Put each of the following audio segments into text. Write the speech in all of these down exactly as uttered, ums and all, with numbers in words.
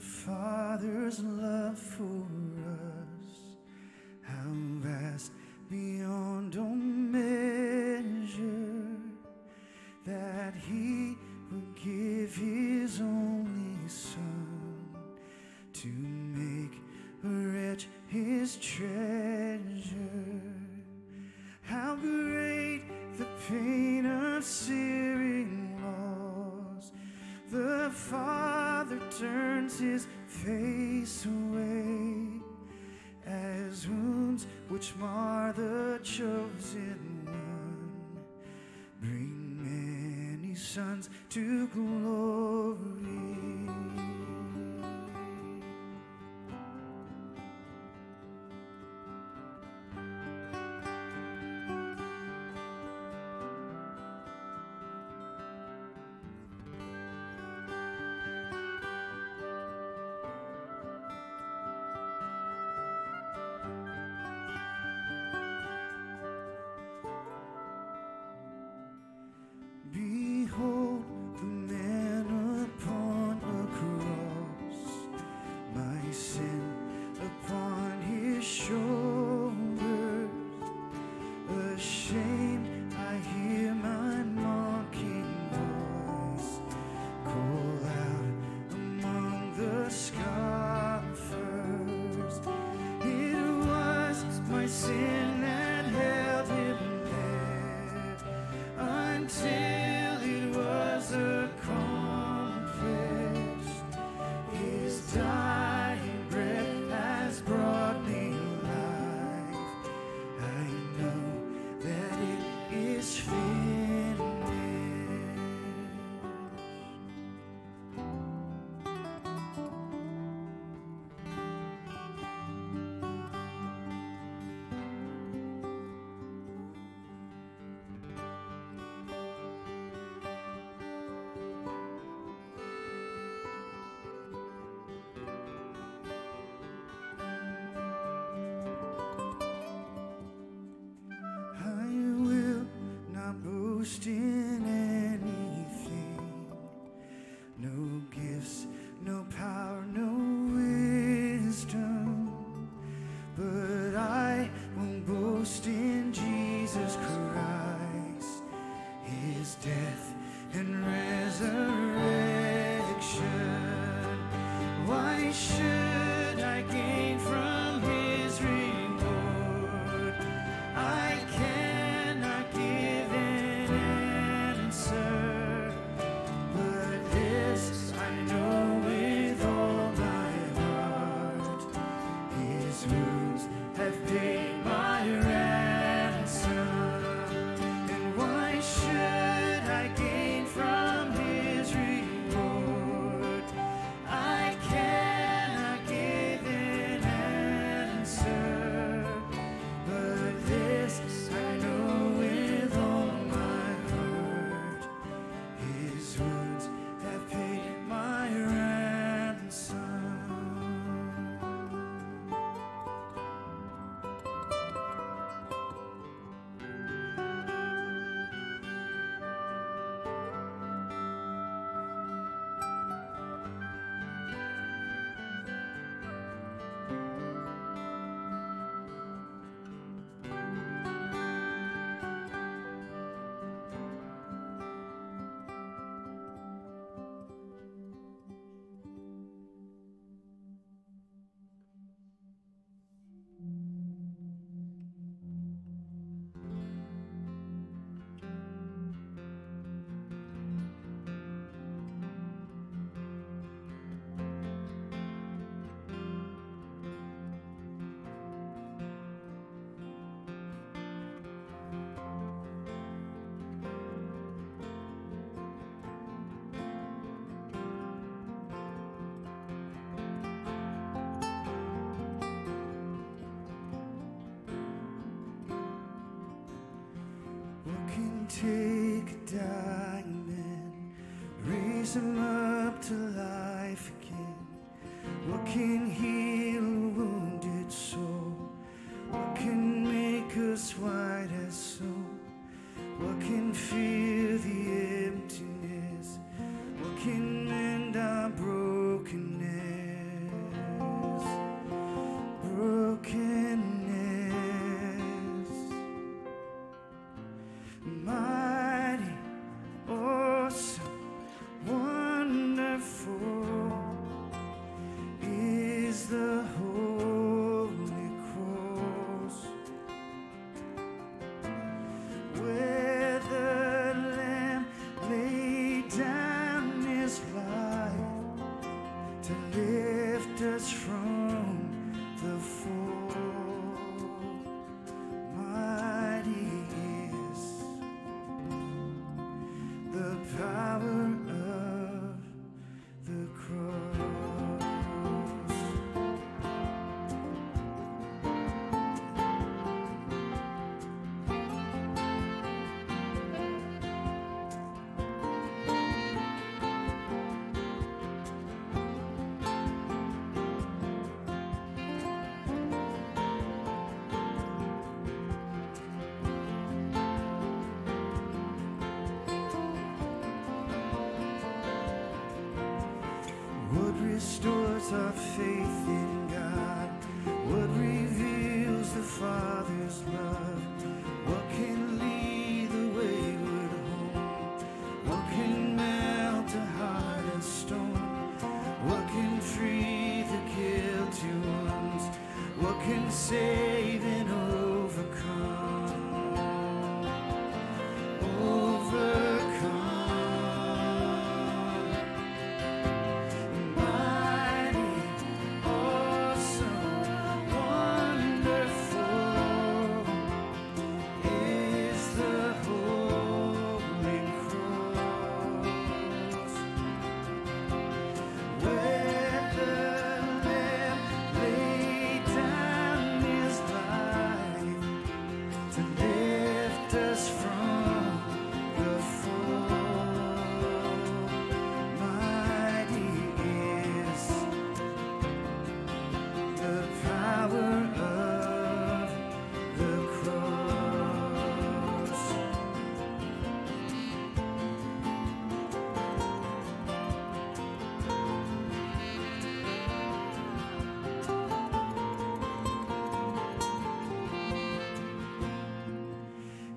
the Father's love for us, how vast beyond all measure, that He would give His only Son to make a wretch His treasure. How great the pain of searing loss! The Father turns His face away as wounds which mar the chosen one bring many sons to glory. In anything, no gifts, no power, no wisdom, but I will boast in Jesus Christ, His death and resurrection. Why should I gain from His reward? I cannot give take a dying man, raise him up to life again. What can heal a wounded soul? What can make us white as snow? What can fill the emptiness? What can mend our brokenness? restores our faith in God, what reveals the Father's love, what can lead the wayward home, what can melt a heart of stone, what can free the guilty ones, what can save and overcome, overcome.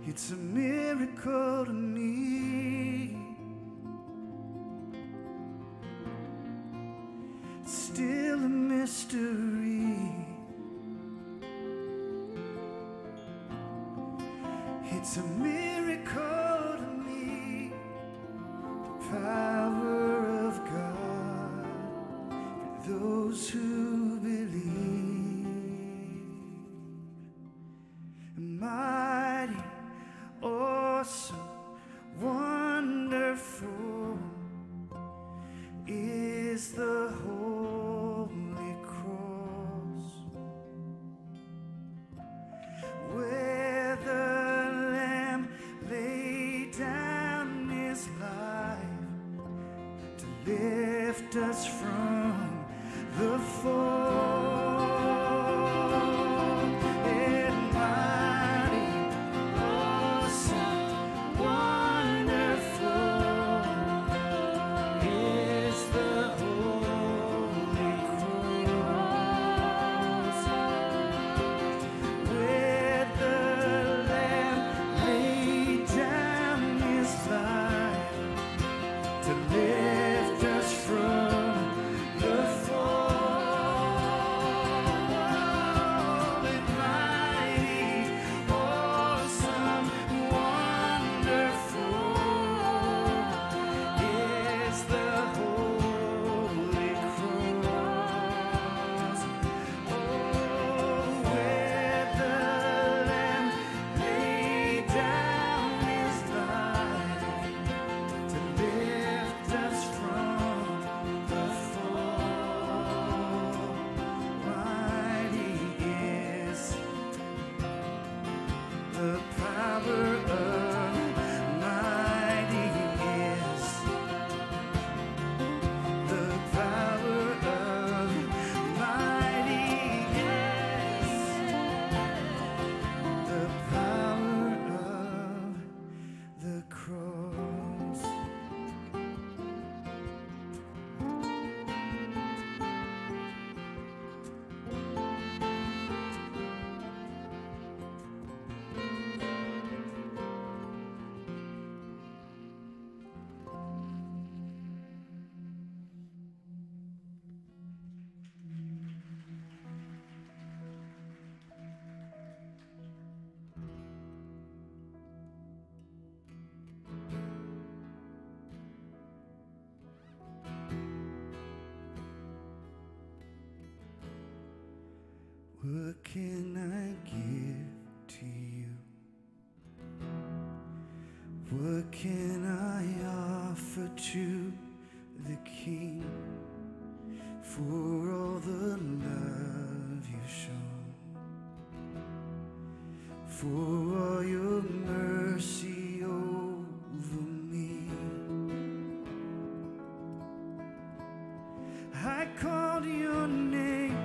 It's a miracle to me, it's still a mystery. It's a miracle to me, the power of God for those who believe. Mighty, awesome, wonderful is the Holy Cross, where the Lamb laid down his life to lift us from the fall. What can I give to you? What can I offer to the King for all the love you've shown, for all your mercy over me? I called your name,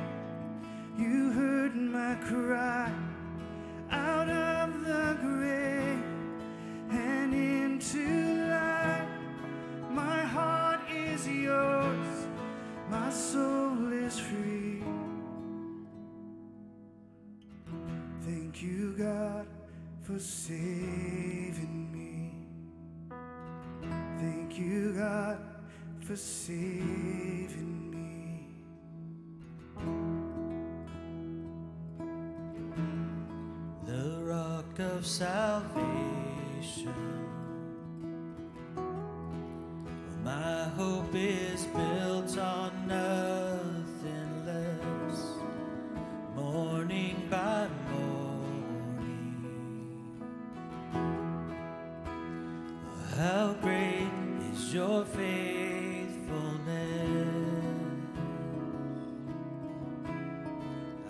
you heard my cry out of the grave and into life. My heart is yours, my soul. Thank you, God, for saving me. Thank you, God, for saving me. The rock of salvation, my hope is built on nothing less. Morning by morning, how great is your faithfulness.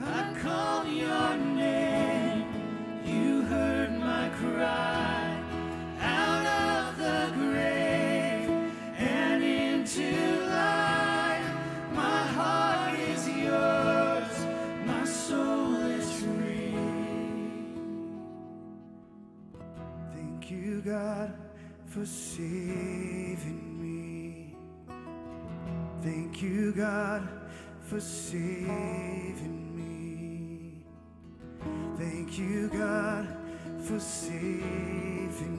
I call your name, you heard my cry. Thank you, God, for saving me. Thank you, God, for saving me. Thank you, God, for saving me.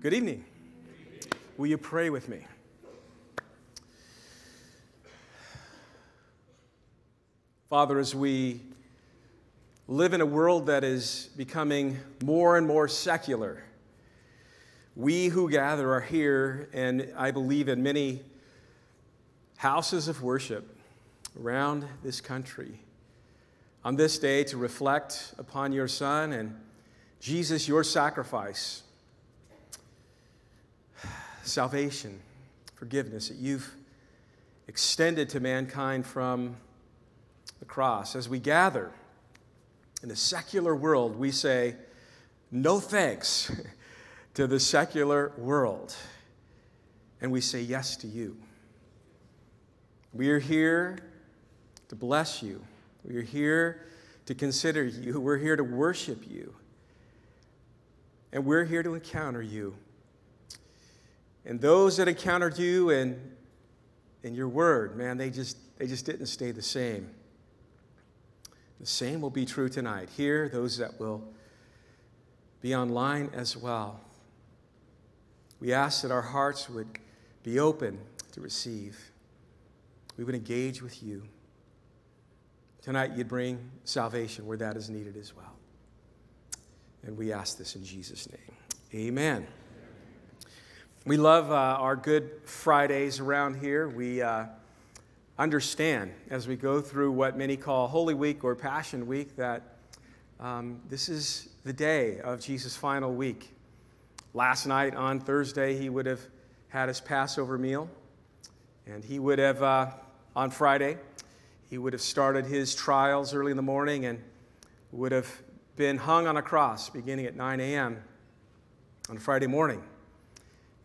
Good evening. Will you pray with me? Father, as we live in a world that is becoming more and more secular, we who gather are here, and I believe in many houses of worship around this country, on this day to reflect upon your Son and Jesus, your sacrifice, salvation, forgiveness that you've extended to mankind from the cross. As we gather in the secular world, we say no thanks to the secular world, and we say yes to you. We are here to bless you. We are here to consider you. We're here to worship you, and we're here to encounter you. And those that encountered you and, and your word, man, they just, they just didn't stay the same. The same will be true tonight. Here, those that will be online as well. We ask that our hearts would be open to receive. We would engage with you. Tonight, you'd bring salvation where that is needed as well. And we ask this in Jesus' name. Amen. We love uh, our Good Fridays around here. We uh, understand as we go through what many call Holy Week or Passion Week that um, this is the day of Jesus' final week. Last night on Thursday, he would have had his Passover meal. And he would have, uh, on Friday, he would have started his trials early in the morning and would have been hung on a cross beginning at nine a.m. on Friday morning.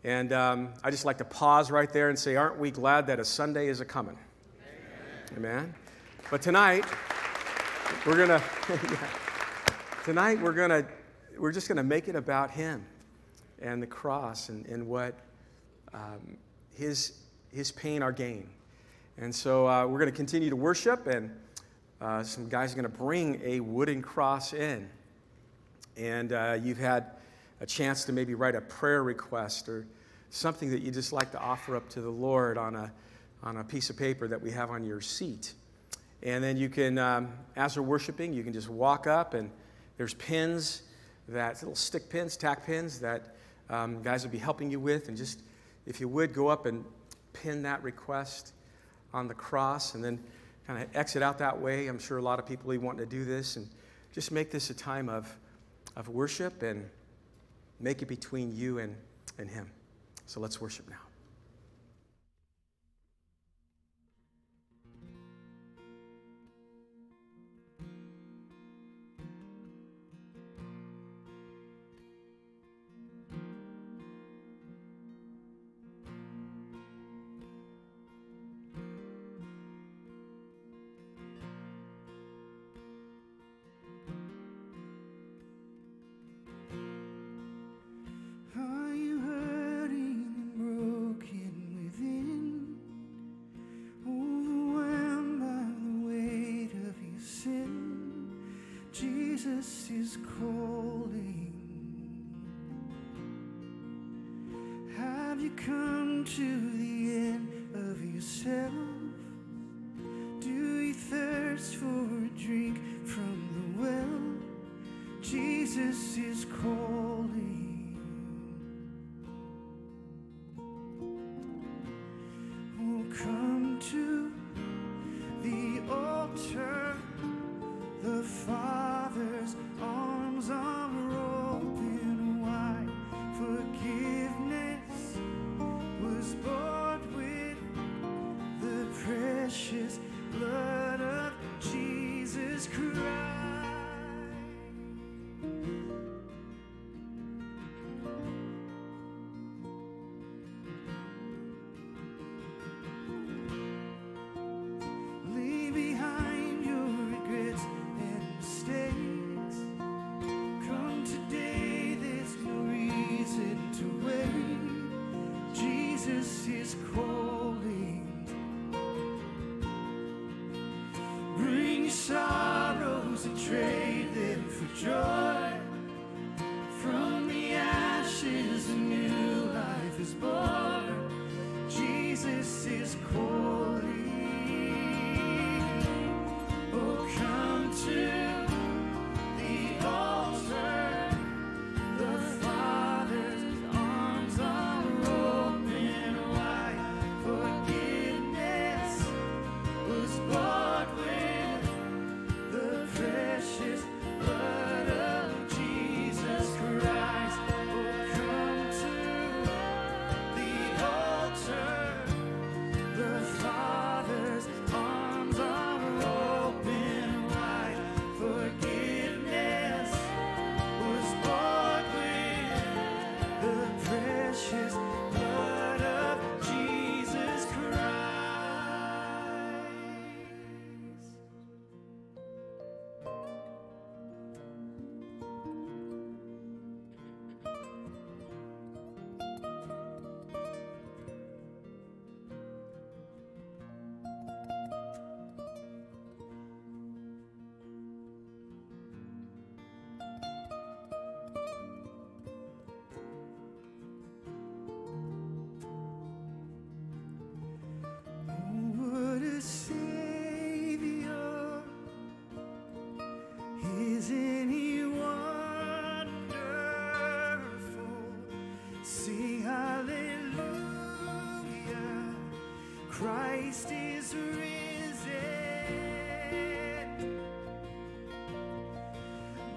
And um, I just like to pause right there and say, aren't we glad that a Sunday is a-coming? Amen. Amen. But tonight, we're gonna yeah. tonight we're gonna we're just gonna make it about him and the cross and, and what um, his his pain, our gain. And so uh, we're gonna continue to worship, and uh, some guys are gonna bring a wooden cross in, and uh, you've had a chance to maybe write a prayer request or something that you just like to offer up to the Lord on a on a piece of paper that we have on your seat. And then you can, um, as we're worshiping, you can just walk up, and there's pins, that little stick pins, tack pins that um, guys will be helping you with. And just, if you would, go up and pin that request on the cross, and then kind of exit out that way. I'm sure a lot of people are wanting to do this, and just make this a time of of worship and make it between you and, and him. So let's worship now. Jesus is calling. Have you come to the end of yourself? Do you thirst for a drink from the well? Jesus is calling. Oh, come to the altar. The Father's arms are open wide. Forgiveness was bought with the precious blood of Jesus Christ. Leave behind is calling. Bring sorrows and trade them for joy. From the ashes a new life is born. Jesus is calling. Oh, come to Christ is risen.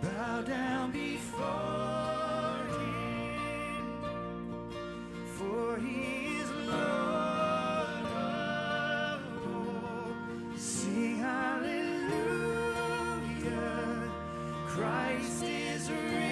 Bow down before him, for he is Lord of all. Sing hallelujah, Christ is risen.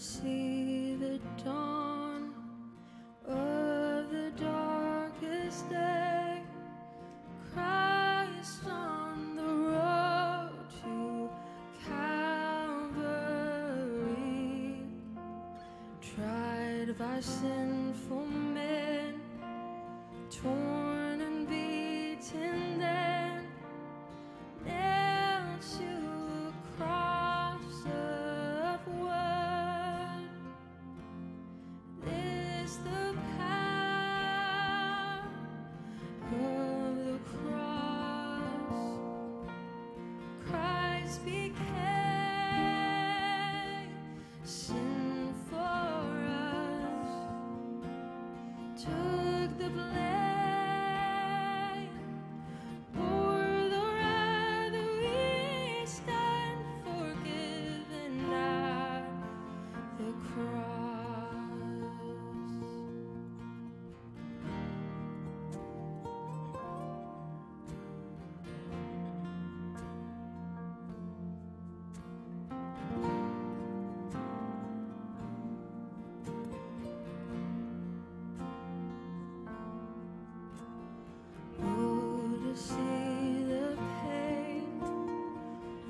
See the dawn of the darkest day, Christ on the road to Calvary, tried by sinful men, torn and beaten then, nailed to a cross of wood. The power of the cross, Christ became sin for us, took the blame for the wrath that we stand forgiven at the cross.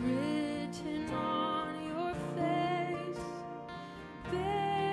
Written on your face, baby.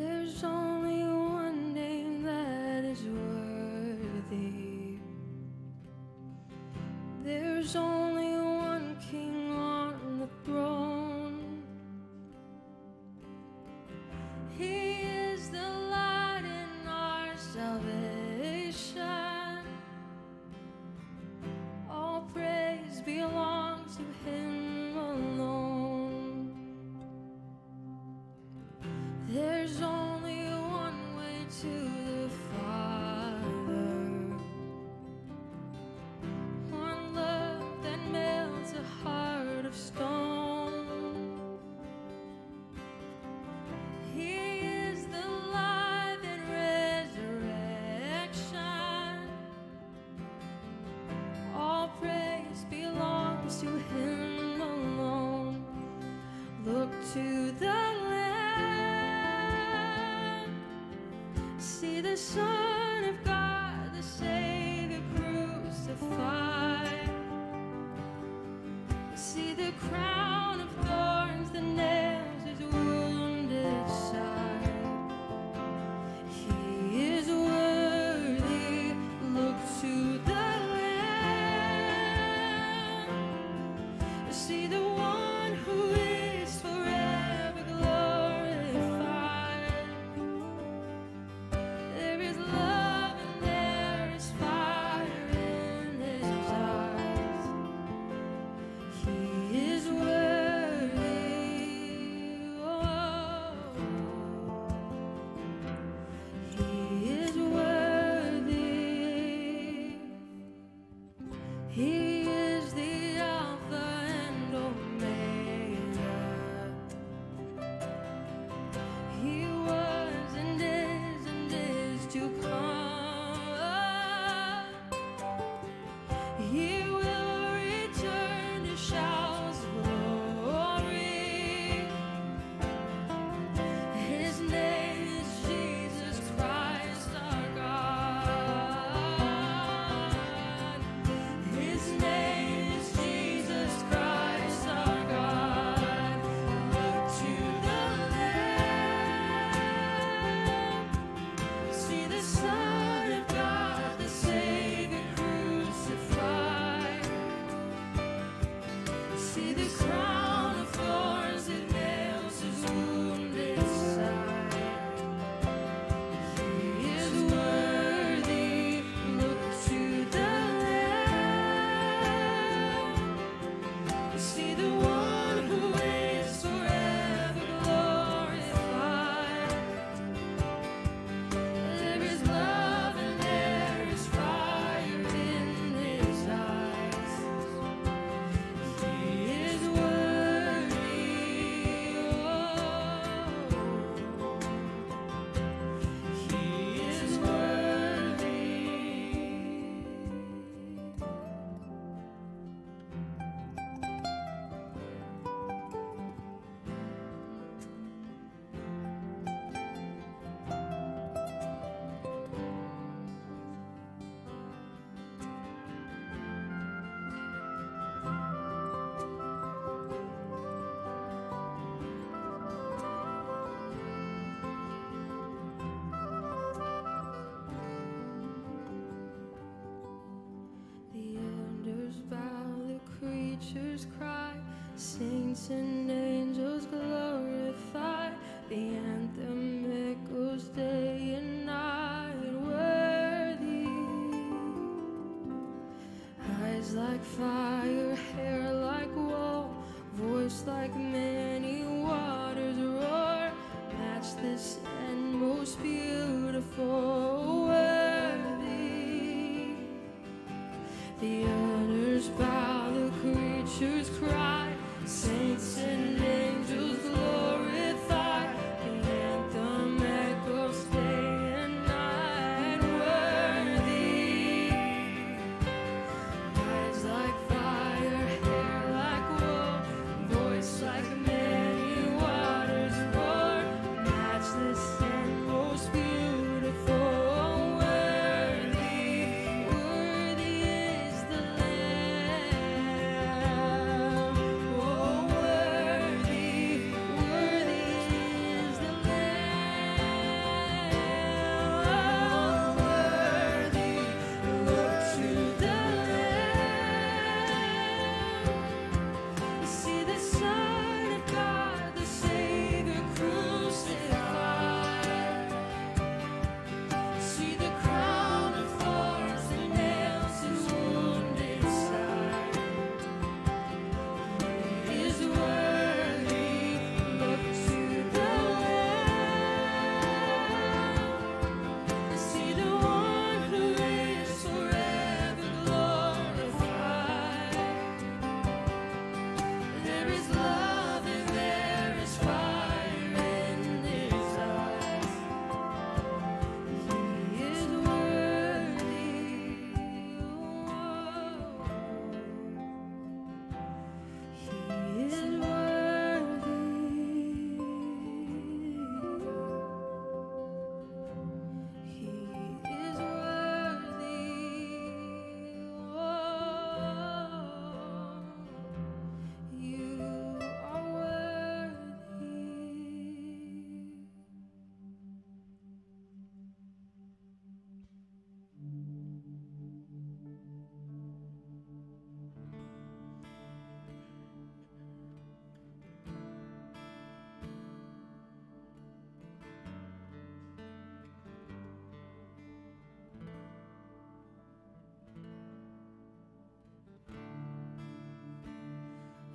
There's only one name that is worthy. There's only one king on the throne. He is the light in our salvation. All praise belongs to him alone. There's only one way to the Father, one love that melts a heart of stone. He is the life and resurrection. All praise belongs to him alone. Look to the See the Son of God, the Savior crucified. See the crown of thorns, the nails his wounded side. He is worthy. Look to the Lamb. See the one who is forever glorified. He is worthy. He is the Alpha and Omega. And angels glorify, the anthem echoes day and night. Worthy, eyes like fire, hair like wool, voice like many waters roar, match this and most beautiful. Worthy, the others bow, the creatures cry, saints and angels glorify, the anthem echoes day and night. Worthy, eyes like fire, hair like wool, voice like many waters roar, matchless and most beautiful.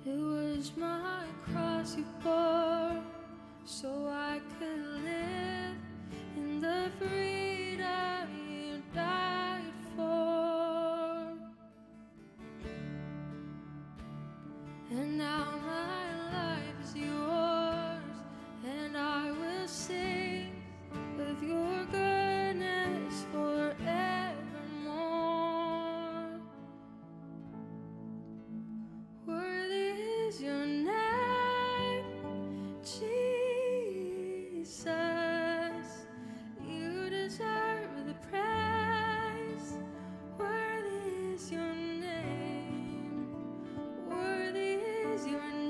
It was my cross you bore, so I could live in the freedom you died for. And now my life is yours, and I will sing of your goodness forevermore. Worthy is your name, Jesus. You deserve the praise. Worthy is your name. Worthy is your name.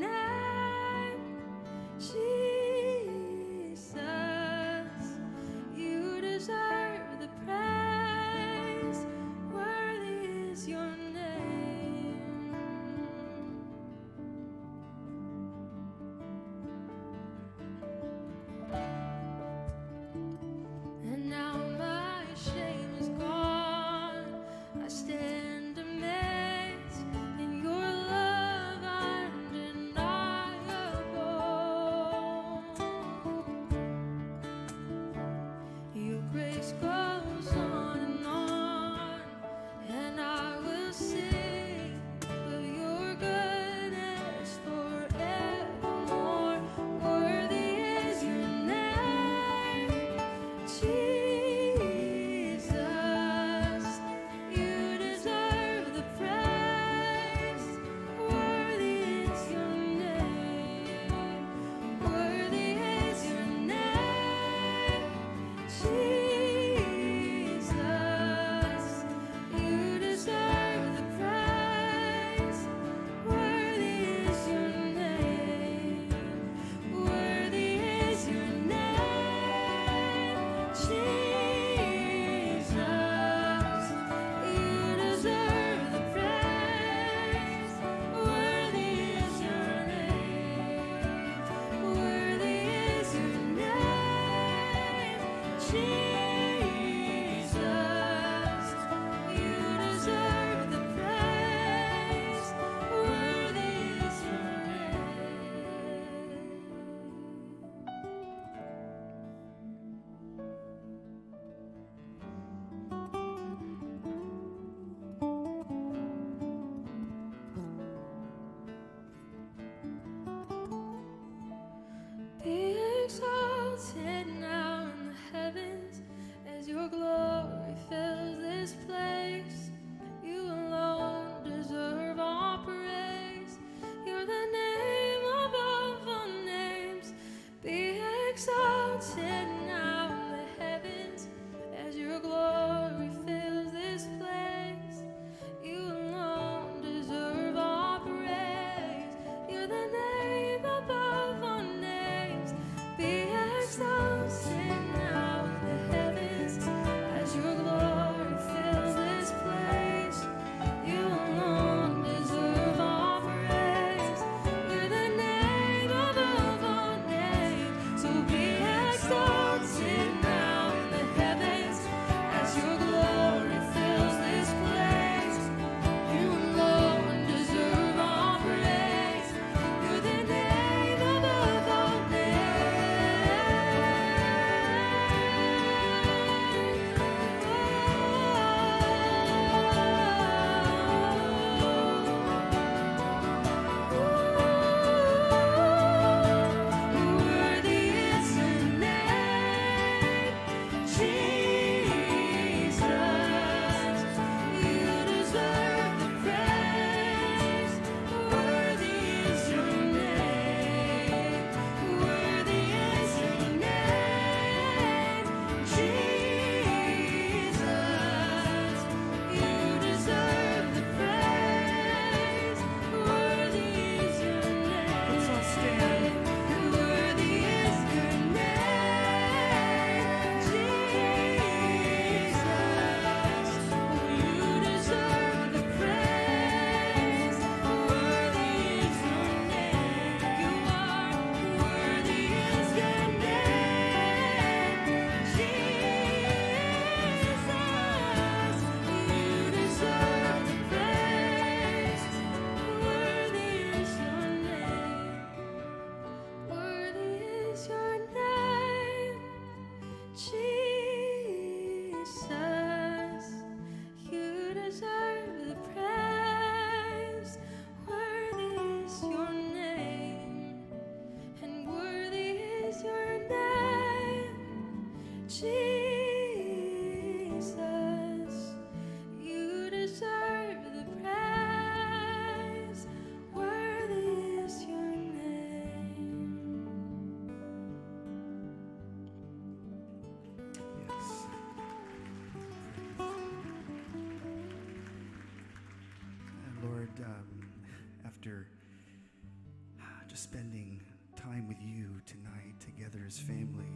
just spending time with you tonight together as family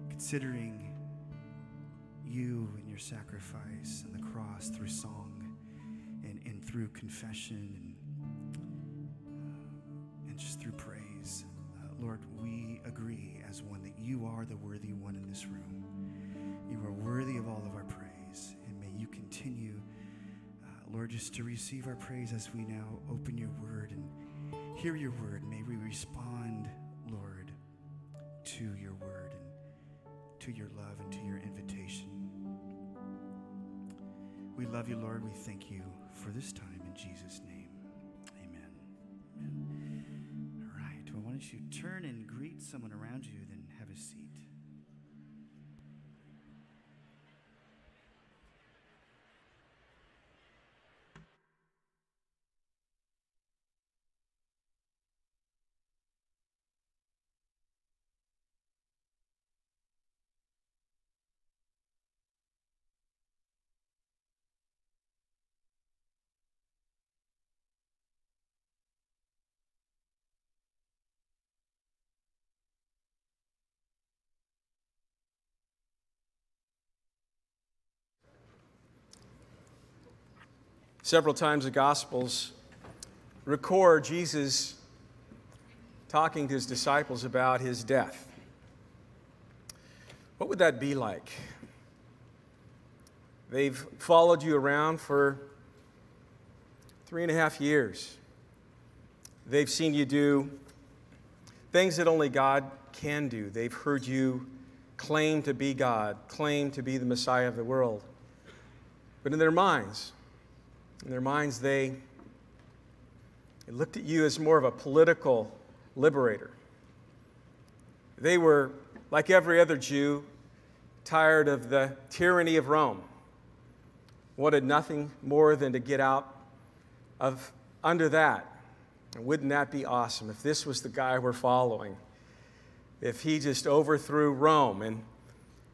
and considering you and your sacrifice and the cross through song and, and through confession and, uh, and just through praise. Uh, Lord, we agree as one that you are the worthy one in this room. You are worthy of all of our praise, and may you continue, uh, Lord, just to receive our praise as we now open your word and hear your word. May we respond, Lord, to your word and to your love and to your invitation. We love you, Lord. We thank you for this time in Jesus' name. Amen. Amen. All right. Well, why don't you turn and greet someone around you, then have a seat. Several times the Gospels record Jesus talking to his disciples about his death. What would that be like? They've followed you around for three and a half years. They've seen you do things that only God can do. They've heard you claim to be God, claim to be the Messiah of the world. But in their minds, In their minds, they, they looked at you as more of a political liberator. They were, like every other Jew, tired of the tyranny of Rome, wanted nothing more than to get out of under that. And wouldn't that be awesome if this was the guy we're following? If he just overthrew Rome. And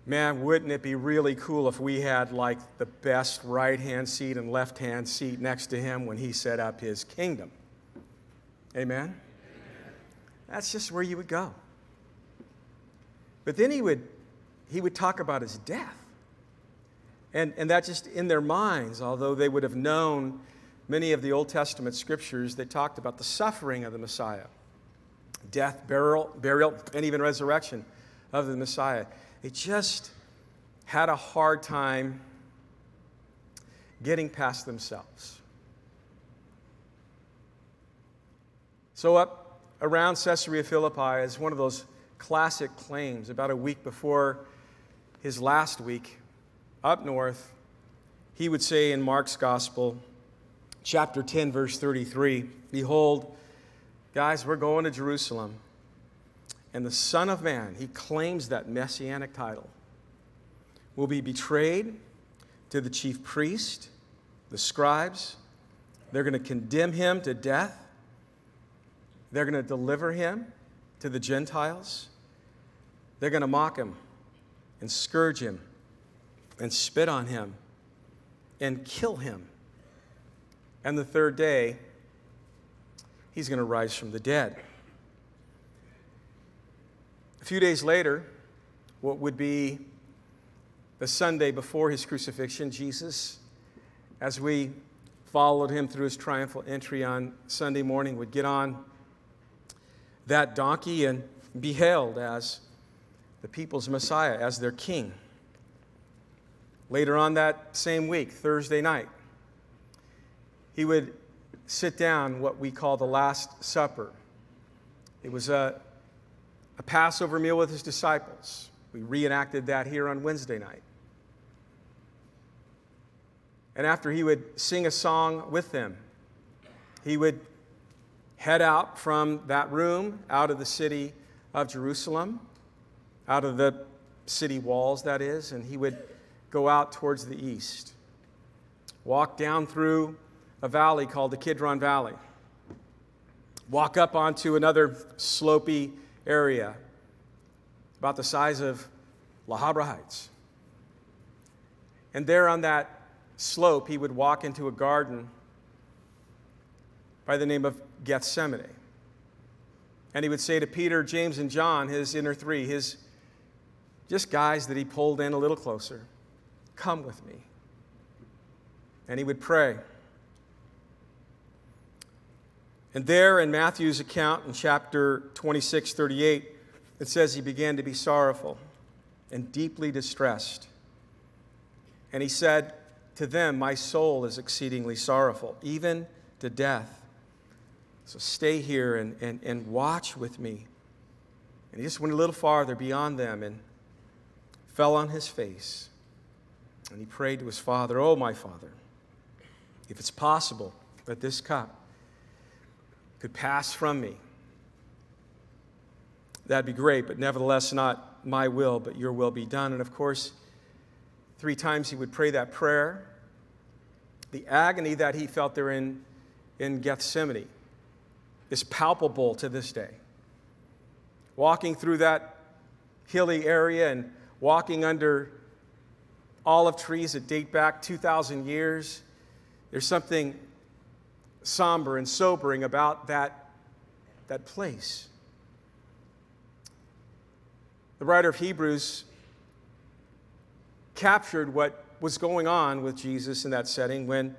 man, wouldn't it be really cool if we had like the best right-hand seat and left-hand seat next to him when he set up his kingdom? Amen? Amen? That's just where you would go. But then he would he would talk about his death. And, and that just in their minds, although they would have known many of the Old Testament scriptures that talked about the suffering of the Messiah, death, burial, burial, and even resurrection of the Messiah. They just had a hard time getting past themselves. So up around Caesarea Philippi is one of those classic claims. About a week before his last week up north, he would say in Mark's Gospel, chapter ten, verse thirty-three, "Behold, guys, we're going to Jerusalem. And the Son of Man," he claims that messianic title, "will be betrayed to the chief priest, the scribes. They're going to condemn him to death. They're going to deliver him to the Gentiles. They're going to mock him and scourge him and spit on him and kill him. And the third day, he's going to rise from the dead." A few days later, what would be the Sunday before his crucifixion, Jesus, as we followed him through his triumphal entry on Sunday morning, would get on that donkey and be hailed as the people's Messiah, as their king. Later on that same week, Thursday night, he would sit down what we call the Last Supper. It was a A Passover meal with his disciples. We reenacted that here on Wednesday night. And after he would sing a song with them, he would head out from that room, out of the city of Jerusalem, out of the city walls, that is, and he would go out towards the east, walk down through a valley called the Kidron Valley, walk up onto another slopey area about the size of La Habra Heights. And there on that slope, he would walk into a garden by the name of Gethsemane. And he would say to Peter, James, and John, his inner three, his just guys that he pulled in a little closer, come with me. And he would pray. And there in Matthew's account in chapter twenty-six, thirty-eight, it says he began to be sorrowful and deeply distressed. And he said to them, my soul is exceedingly sorrowful, even to death. So stay here and, and, and watch with me. And he just went a little farther beyond them and fell on his face. And he prayed to his Father, oh, my Father, if it's possible that this cup could pass from me, that'd be great, but nevertheless not my will, but your will be done. And of course, three times he would pray that prayer. The agony that he felt there in, in Gethsemane is palpable to this day. Walking through that hilly area and walking under olive trees that date back two thousand years, there's something somber and sobering about that, that place. The writer of Hebrews captured what was going on with Jesus in that setting when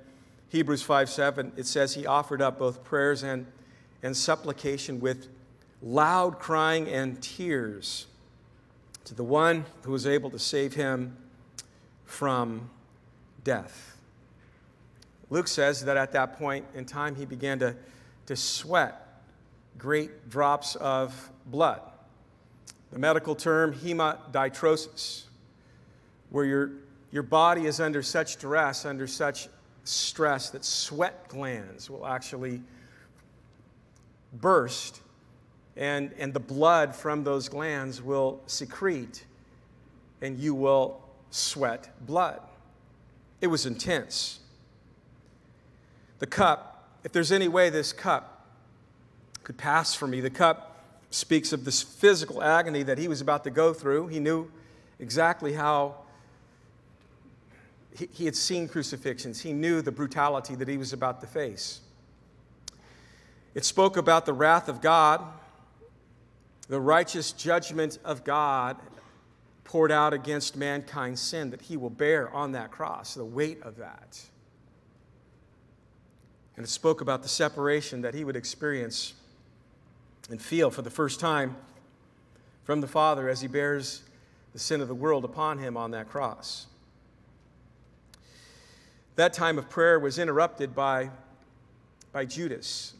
Hebrews five, seven, it says he offered up both prayers and, and supplication with loud crying and tears to the one who was able to save him from death. Luke says that at that point in time, he began to, to sweat great drops of blood. The medical term, hemoditrosis, where your, your body is under such duress, under such stress, that sweat glands will actually burst, and, and the blood from those glands will secrete, and you will sweat blood. It was intense. The cup, if there's any way this cup could pass for me, the cup speaks of this physical agony that he was about to go through. He knew exactly how he, he had seen crucifixions. He knew the brutality that he was about to face. It spoke about the wrath of God, the righteous judgment of God poured out against mankind's sin that he will bear on that cross, the weight of that. And it spoke about the separation that he would experience and feel for the first time from the Father as he bears the sin of the world upon him on that cross. That time of prayer was interrupted by, by Judas,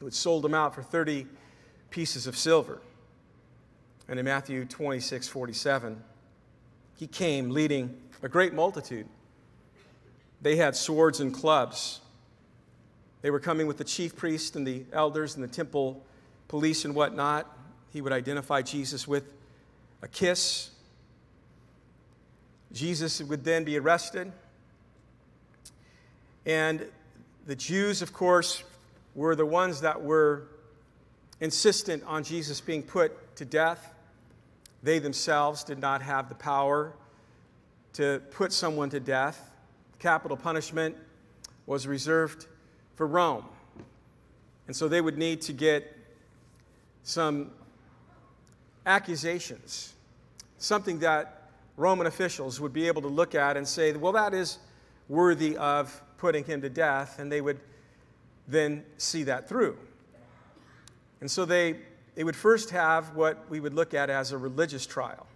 who had sold him out for thirty pieces of silver. And in Matthew twenty-six, forty-seven, he came leading a great multitude. They had swords and clubs. They were coming with the chief priests and the elders and the temple police and whatnot. He would identify Jesus with a kiss. Jesus would then be arrested. And the Jews, of course, were the ones that were insistent on Jesus being put to death. They themselves did not have the power to put someone to death. Capital punishment was reserved for Rome. And so they would need to get some accusations, something that Roman officials would be able to look at and say, well, that is worthy of putting him to death, and they would then see that through. And so they, they would first have what we would look at as a religious trial.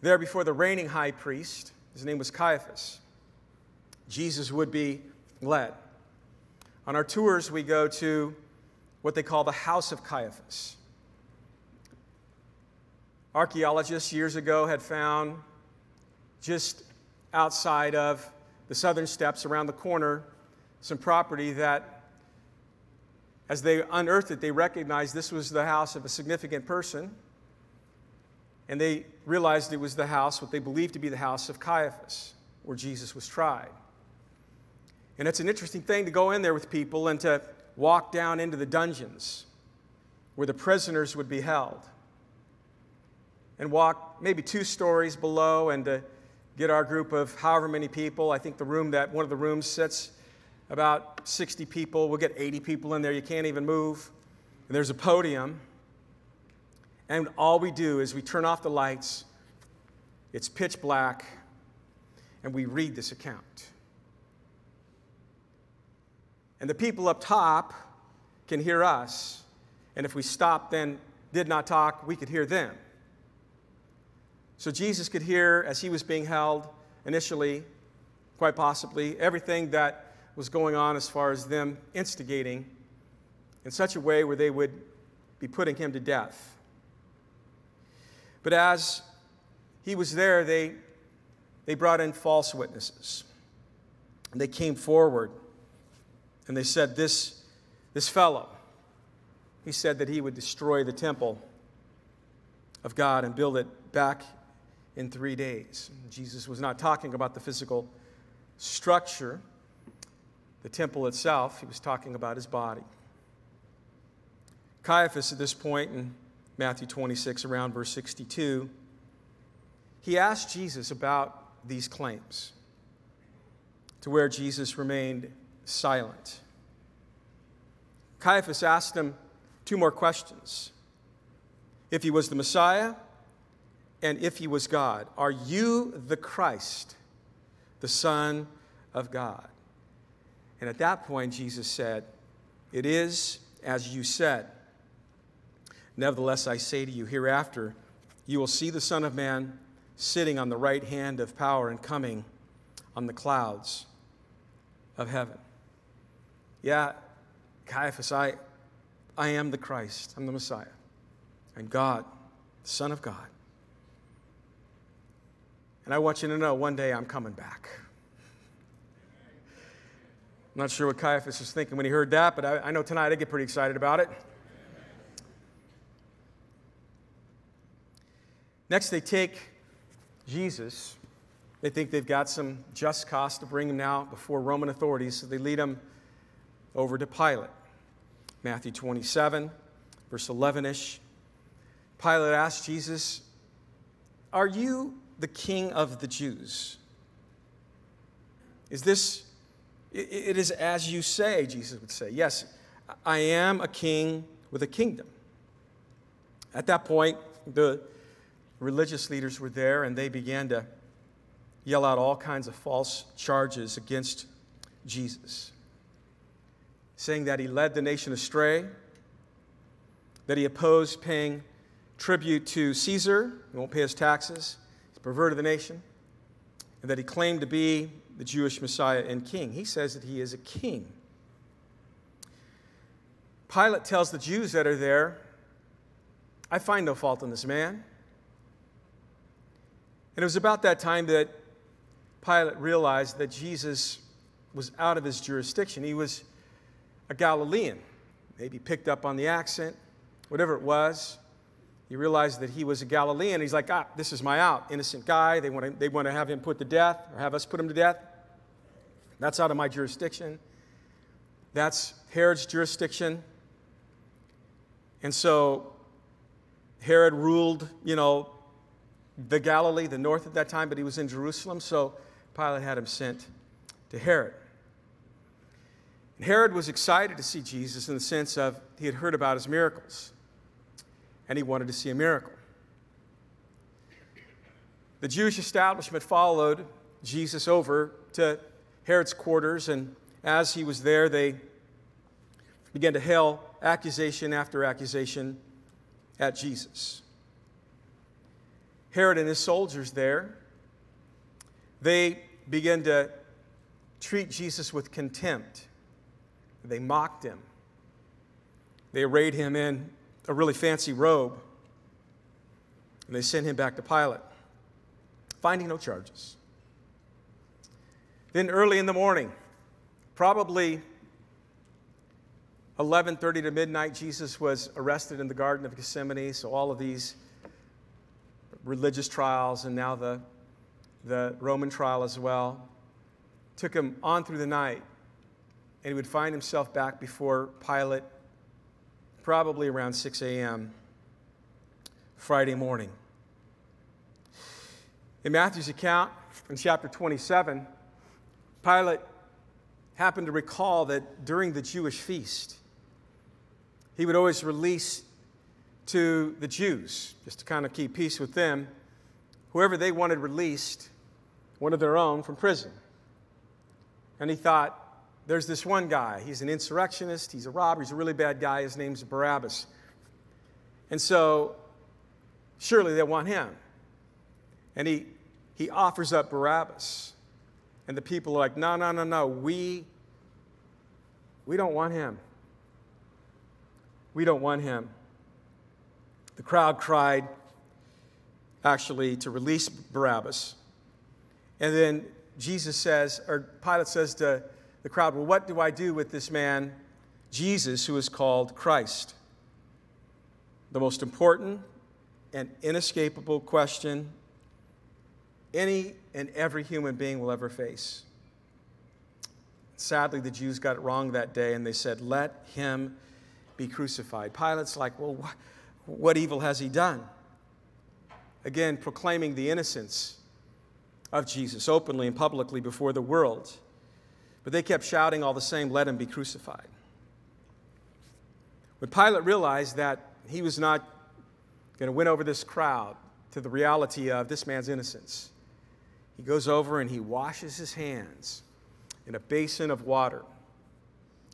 There before the reigning high priest, his name was Caiaphas, Jesus would be led. On our tours, we go to what they call the House of Caiaphas. Archaeologists years ago had found just outside of the southern steps around the corner some property that, as they unearthed it, they recognized this was the house of a significant person, and they realized it was the house, what they believed to be the house of Caiaphas, where Jesus was tried. And it's an interesting thing to go in there with people and to walk down into the dungeons where the prisoners would be held, and walk maybe two stories below and to get our group of however many people. I think the room that one of the rooms sits about sixty people. We'll get eighty people in there. You can't even move. and there's a podium, and all we do is we turn off the lights, it's pitch black, and we read this account. And the people up top can hear us, and if we stopped and did not talk, we could hear them. So Jesus could hear, as he was being held initially, quite possibly, everything that was going on as far as them instigating in such a way where they would be putting him to death. But as he was there, they, they brought in false witnesses. And they came forward and they said, this, this fellow, he said that he would destroy the temple of God and build it back in three days. Jesus was not talking about the physical structure, the temple itself. He was talking about his body. Caiaphas, at this point in Matthew twenty-six, around verse sixty-two, he asked Jesus about these claims, to where Jesus remained silent. Caiaphas asked him two more questions. If he was the Messiah, and if he was God. Are you the Christ, the Son of God? And at that point, Jesus said, it is as you said. Nevertheless, I say to you, hereafter, you will see the Son of Man sitting on the right hand of power and coming on the clouds of heaven. Yeah, Caiaphas, I, I am the Christ. I'm the Messiah. And God, the Son of God. And I want you to know, one day I'm coming back. I'm not sure what Caiaphas was thinking when he heard that, but I, I know tonight I get pretty excited about it. Next, they take Jesus. They think they've got some just cause to bring him now before Roman authorities, so they lead him over to Pilate. Matthew twenty-seven, verse eleven-ish. Pilate asked Jesus, are you the King of the Jews? Is this, it is as you say, Jesus would say. Yes, I am a king with a kingdom. At that point, the religious leaders were there, and they began to yell out all kinds of false charges against Jesus, saying that he led the nation astray, that he opposed paying tribute to Caesar, he won't pay his taxes, perverted the nation, and that he claimed to be the Jewish Messiah and king. He says that he is a king. Pilate tells the Jews that are there, I find no fault in this man. And it was about that time that Pilate realized that Jesus was out of his jurisdiction. He was a Galilean, maybe picked up on the accent, whatever it was. He realized that he was a Galilean. He's like, ah, this is my out. Innocent guy. They want to, they want to have him put to death or have us put him to death. That's out of my jurisdiction. That's Herod's jurisdiction. And so Herod ruled, you know, the Galilee, the north at that time, but he was in Jerusalem. So Pilate had him sent to Herod. And Herod was excited to see Jesus in the sense of he had heard about his miracles. And he wanted to see a miracle. The Jewish establishment followed Jesus over to Herod's quarters, and as he was there, they began to hail accusation after accusation at Jesus. Herod and his soldiers there, they began to treat Jesus with contempt. They mocked him. They arrayed him in a really fancy robe, and they sent him back to Pilate, finding no charges. Then early in the morning, probably eleven thirty to midnight, Jesus was arrested in the Garden of Gethsemane, so all of these religious trials and now the, the Roman trial as well took him on through the night, and he would find himself back before Pilate probably around six a.m. Friday morning. In Matthew's account, in chapter twenty-seven, Pilate happened to recall that during the Jewish feast, he would always release to the Jews, just to kind of keep peace with them, whoever they wanted released, one of their own, from prison. And he thought, there's this one guy. He's an insurrectionist. He's a robber. He's a really bad guy. His name's Barabbas. And so surely they want him. And he, he offers up Barabbas. And the people are like, no, no, no, no. We, we don't want him. We don't want him. The crowd cried, actually, to release Barabbas. And then Jesus says, or Pilate says to the crowd, well, what do I do with this man, Jesus, who is called Christ? The most important and inescapable question any and every human being will ever face. Sadly, the Jews got it wrong that day, and they said, let him be crucified. Pilate's like, well, wh- what evil has he done? Again, proclaiming the innocence of Jesus openly and publicly before the world. But they kept shouting all the same, let him be crucified. When Pilate realized that he was not going to win over this crowd to the reality of this man's innocence, he goes over and he washes his hands in a basin of water.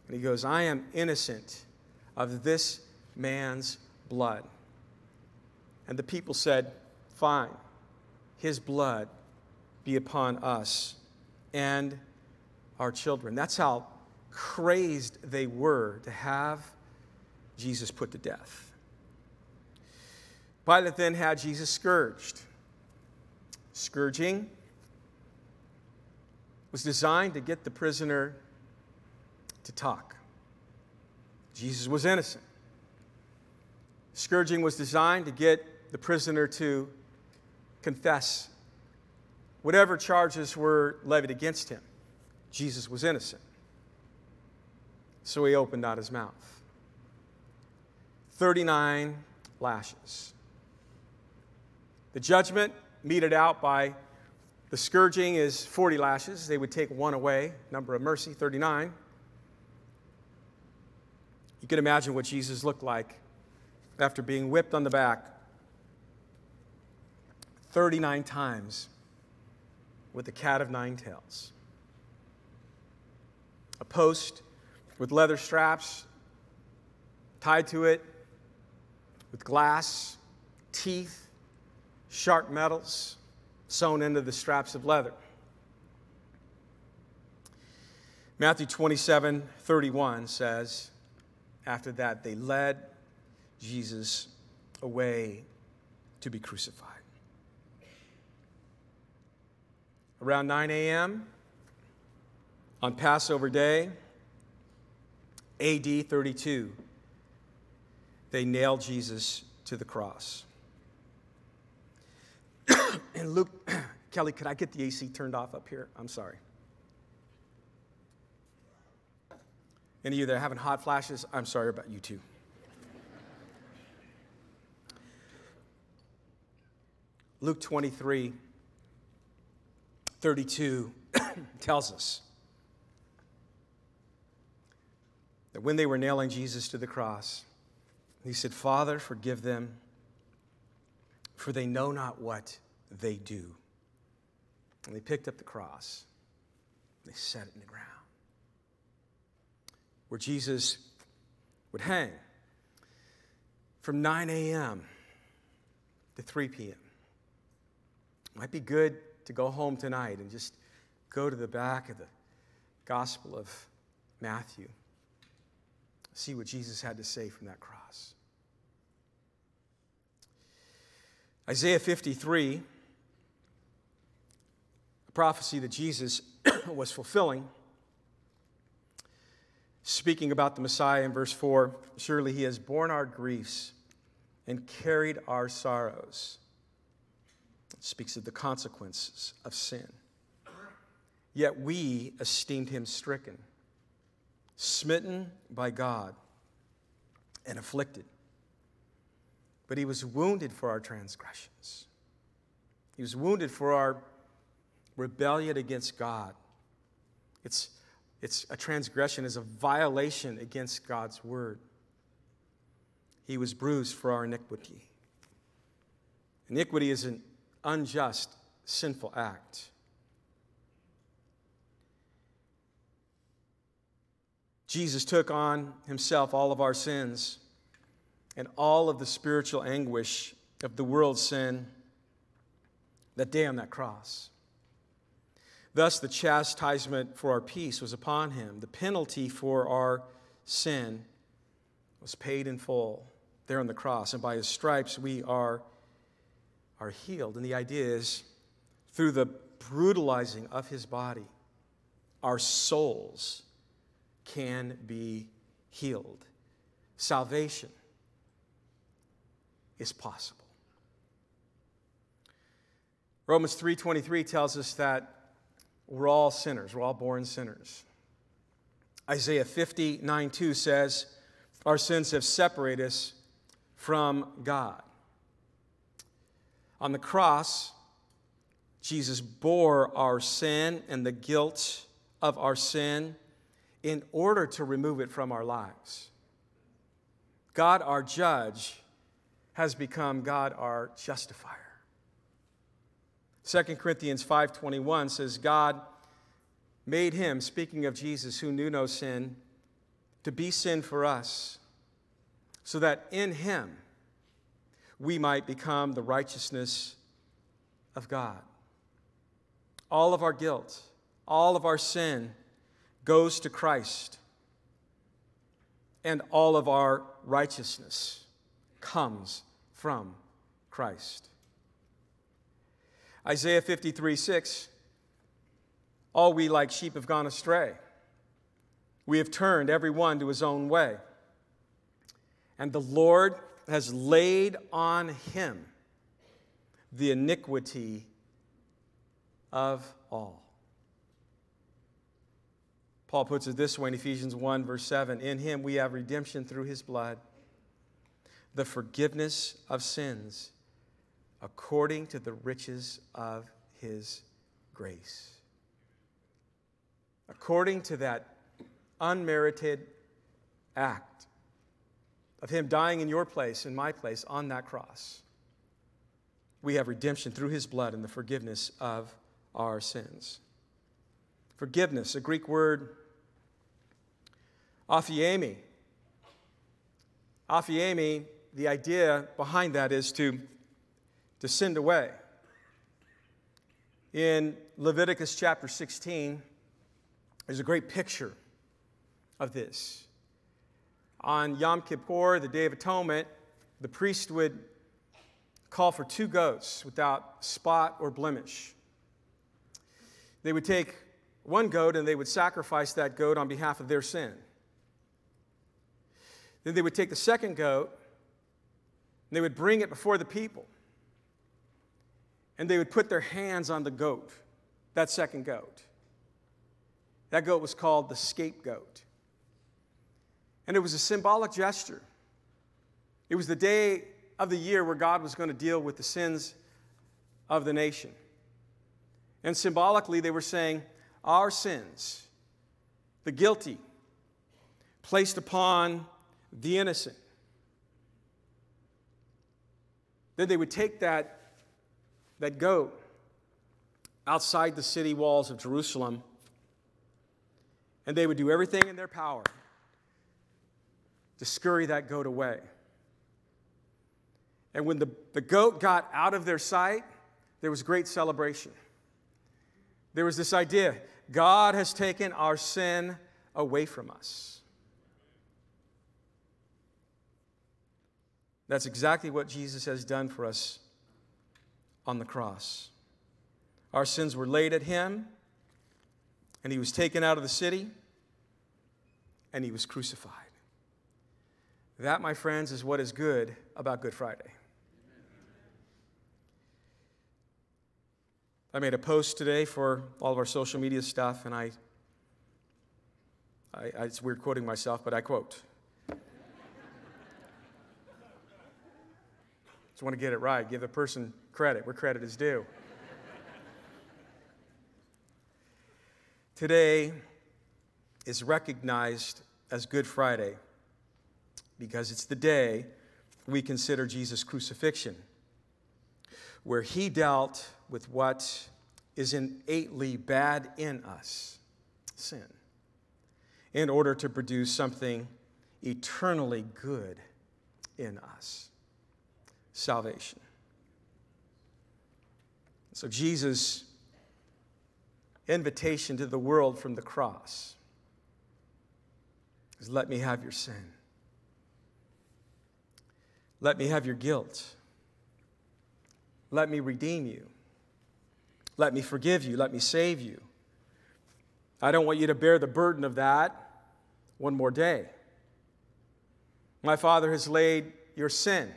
And he goes, I am innocent of this man's blood. And the people said, fine, his blood be upon us and our children. That's how crazed they were to have Jesus put to death. Pilate then had Jesus scourged. Scourging was designed to get the prisoner to talk. Jesus was innocent. Scourging was designed to get the prisoner to confess whatever charges were levied against him. Jesus was innocent. So he opened not his mouth. thirty-nine lashes. The judgment meted out by the scourging is forty lashes. They would take one away, number of mercy, thirty-nine. You can imagine what Jesus looked like after being whipped on the back thirty-nine times with the cat of nine tails. A post with leather straps tied to it, with glass, teeth, sharp metals sewn into the straps of leather. Matthew twenty-seven thirty-one says, after that, they led Jesus away to be crucified. Around nine a.m., on Passover Day, A D thirty-two, they nailed Jesus to the cross. And Luke, Kelly, could I get the A C turned off up here? I'm sorry. Any of you that are having hot flashes, I'm sorry about you too. Luke twenty-three thirty-two tells us that when they were nailing Jesus to the cross, he said, Father, forgive them, for they know not what they do. And they picked up the cross. They set it in the ground where Jesus would hang from nine a.m. to three p.m. It might be good to go home tonight and just go to the back of the Gospel of Matthew. See what Jesus had to say from that cross. Isaiah fifty-three, a prophecy that Jesus was fulfilling, speaking about the Messiah in verse four, surely he has borne our griefs and carried our sorrows. It speaks of the consequences of sin. Yet we esteemed him stricken, smitten by God and afflicted. But he was wounded for our transgressions. He was wounded for our rebellion against God. It's, it's a transgression, is a violation against God's word. He was bruised for our iniquity. Iniquity is an unjust, sinful act. Jesus took on himself all of our sins and all of the spiritual anguish of the world's sin that day on that cross. Thus, the chastisement for our peace was upon him. The penalty for our sin was paid in full there on the cross, and by his stripes we are, are healed. And the idea is, through the brutalizing of his body, our souls can be healed. Salvation is possible. Romans three twenty-three tells us that we're all sinners. We're all born sinners. Isaiah fifty-nine two says, our sins have separated us from God. On the cross, Jesus bore our sin and the guilt of our sin in order to remove it from our lives. God, our judge, has become God, our justifier. Second Corinthians five twenty-one says, God made him, speaking of Jesus, who knew no sin, to be sin for us, so that in him we might become the righteousness of God. All of our guilt, all of our sin goes to Christ, and all of our righteousness comes from Christ. Isaiah fifty-three six, all we like sheep have gone astray. We have turned every one to his own way. And the Lord has laid on him the iniquity of all. Paul puts it this way in Ephesians one, verse seven. In him we have redemption through his blood, the forgiveness of sins, according to the riches of his grace. According to that unmerited act of him dying in your place, in my place, on that cross, we have redemption through his blood and the forgiveness of our sins. Forgiveness, a Greek word, aphiemi. Aphiemi, the idea behind that is to to send away. In Leviticus chapter sixteen, there's a great picture of this. On Yom Kippur, the Day of Atonement, the priest would call for two goats without spot or blemish. They would take one goat and they would sacrifice that goat on behalf of their sin. Then they would take the second goat and they would bring it before the people. And they would put their hands on the goat, that second goat. That goat was called the scapegoat. And it was a symbolic gesture. It was the day of the year where God was going to deal with the sins of the nation. And symbolically, they were saying, our sins, the guilty, placed upon the innocent. Then they would take that that goat outside the city walls of Jerusalem, and they would do everything in their power to scurry that goat away. And when the, the goat got out of their sight, there was great celebration. There was this idea, God has taken our sin away from us. That's exactly what Jesus has done for us on the cross. Our sins were laid at him, and he was taken out of the city, and he was crucified. That, my friends, is what is good about Good Friday. I made a post today for all of our social media stuff, and I, I, I it's weird quoting myself, but I quote. Just want to get it right, give the person credit where credit is due. Today is recognized as Good Friday because it's the day we consider Jesus' crucifixion, where he dealt with what is innately bad in us, sin, in order to produce something eternally good in us, salvation. So Jesus' invitation to the world from the cross is, let me have your sin. Let me have your guilt. Let me redeem you. Let me forgive you. Let me save you. I don't want you to bear the burden of that one more day. My Father has laid your sin,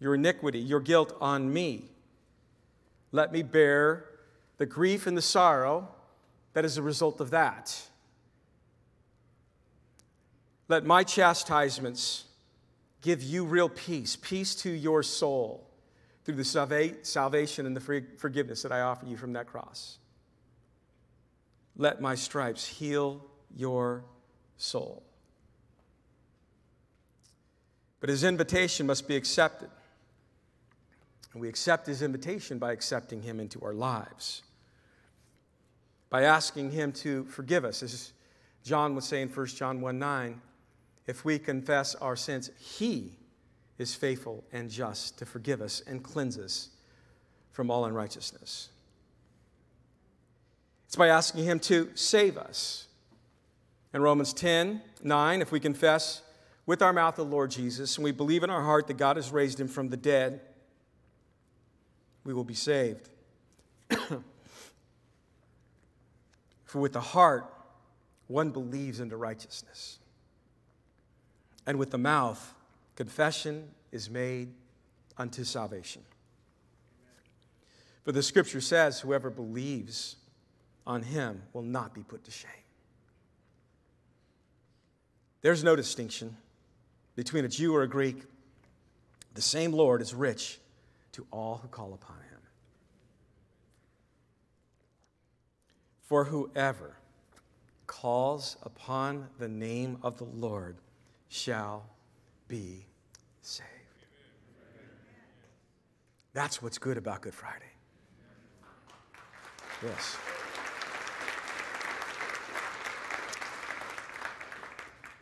your iniquity, your guilt on me. Let me bear the grief and the sorrow that is a result of that. Let my chastisements give you real peace, peace to your soul through the salva- salvation and the free forgiveness that I offer you from that cross. Let my stripes heal your soul. But his invitation must be accepted. And we accept his invitation by accepting him into our lives, by asking him to forgive us. As John would say in First John one nine, if we confess our sins, he is faithful and just to forgive us and cleanse us from all unrighteousness. It's by asking him to save us. In Romans ten nine, if we confess with our mouth the Lord Jesus and we believe in our heart that God has raised him from the dead, we will be saved. For with the heart one believes into righteousness, and with the mouth confession is made unto salvation. For the scripture says, whoever believes on him will not be put to shame. There's no distinction between a Jew or a Greek. The same Lord is rich to all who call upon him. For whoever calls upon the name of the Lord shall be saved. That's what's good about Good Friday. Yes.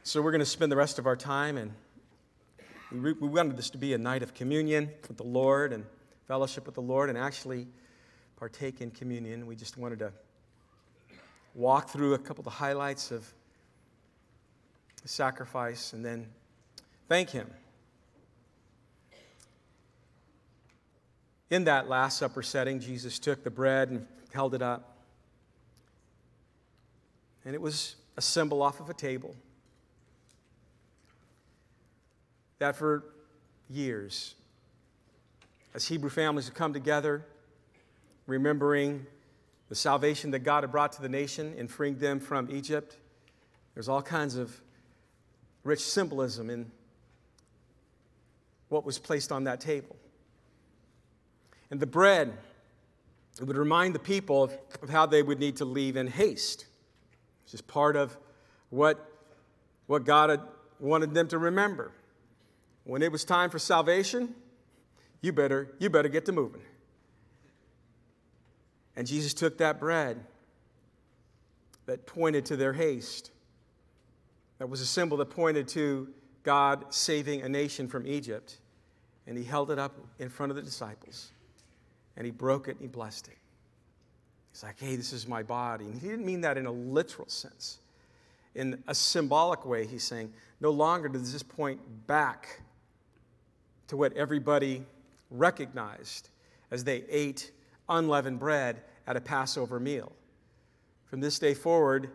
So we're going to spend the rest of our time, and we, we wanted this to be a night of communion with the Lord and fellowship with the Lord and actually partake in communion. We just wanted to walk through a couple of the highlights of the sacrifice and then thank him. In that Last Supper setting, Jesus took the bread and held it up. And it was a symbol off of a table that for years, as Hebrew families have come together, remembering the salvation that God had brought to the nation in freeing them from Egypt, there's all kinds of rich symbolism in what was placed on that table. And the bread, it would remind the people of, of how they would need to leave in haste. It's just part of what, what God had wanted them to remember. When it was time for salvation, you better, you better get to moving. And Jesus took that bread that pointed to their haste. That was a symbol that pointed to God saving a nation from Egypt. And he held it up in front of the disciples. And he broke it and he blessed it. He's like, hey, this is my body. And he didn't mean that in a literal sense. In a symbolic way, he's saying, no longer does this point back to what everybody recognized as they ate unleavened bread at a Passover meal. From this day forward,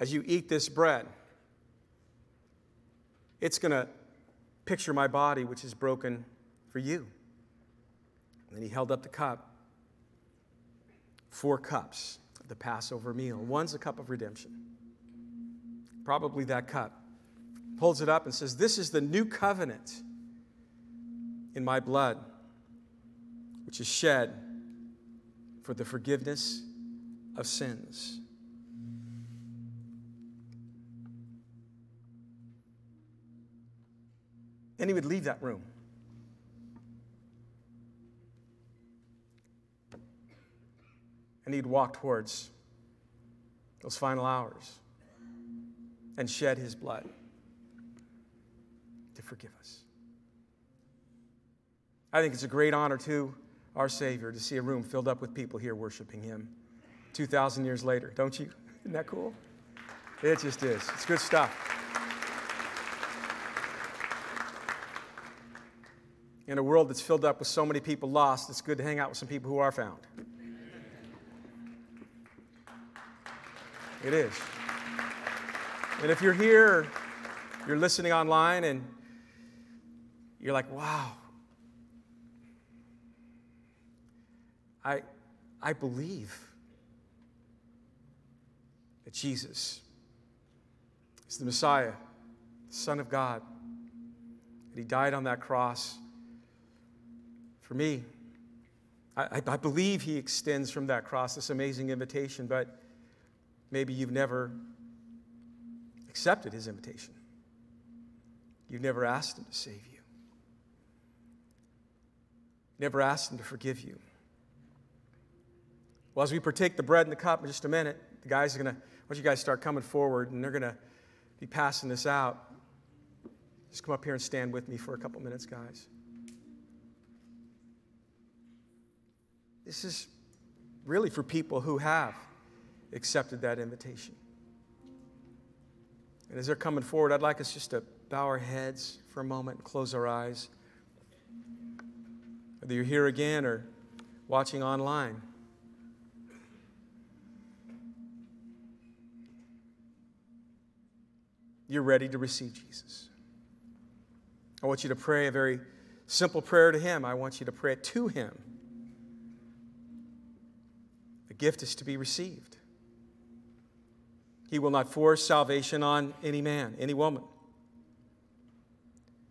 as you eat this bread, it's going to picture my body, which is broken for you. And then he held up the cup, four cups of the Passover meal. One's a cup of redemption, probably that cup. Holds it up and says, this is the new covenant in my blood, which is shed for the forgiveness of sins. And he would leave that room. and he'd walk towards those final hours and shed his blood to forgive us. I think it's a great honor to our Savior to see a room filled up with people here worshiping him two thousand years later. Don't you? Isn't that cool? It just is. It's good stuff. In a world that's filled up with so many people lost, it's good to hang out with some people who are found. It is. And if you're here, you're listening online, and you're like, wow, I, I believe that Jesus is the Messiah, the Son of God, that he died on that cross for me. I, I believe he extends from that cross this amazing invitation, but maybe you've never accepted his invitation. You've never asked him to save you. Never asked him to forgive you. Well, as we partake the bread and the cup in just a minute, the guys are going to, once you guys start coming forward, and they're going to be passing this out, just come up here and stand with me for a couple minutes, guys. This is really for people who have accepted that invitation. And as they're coming forward, I'd like us just to bow our heads for a moment and close our eyes. Whether you're here again or watching online, you're ready to receive Jesus. I want you to pray a very simple prayer to him. I want you to pray it to him. Gift is to be received. He will not force salvation on any man, any woman.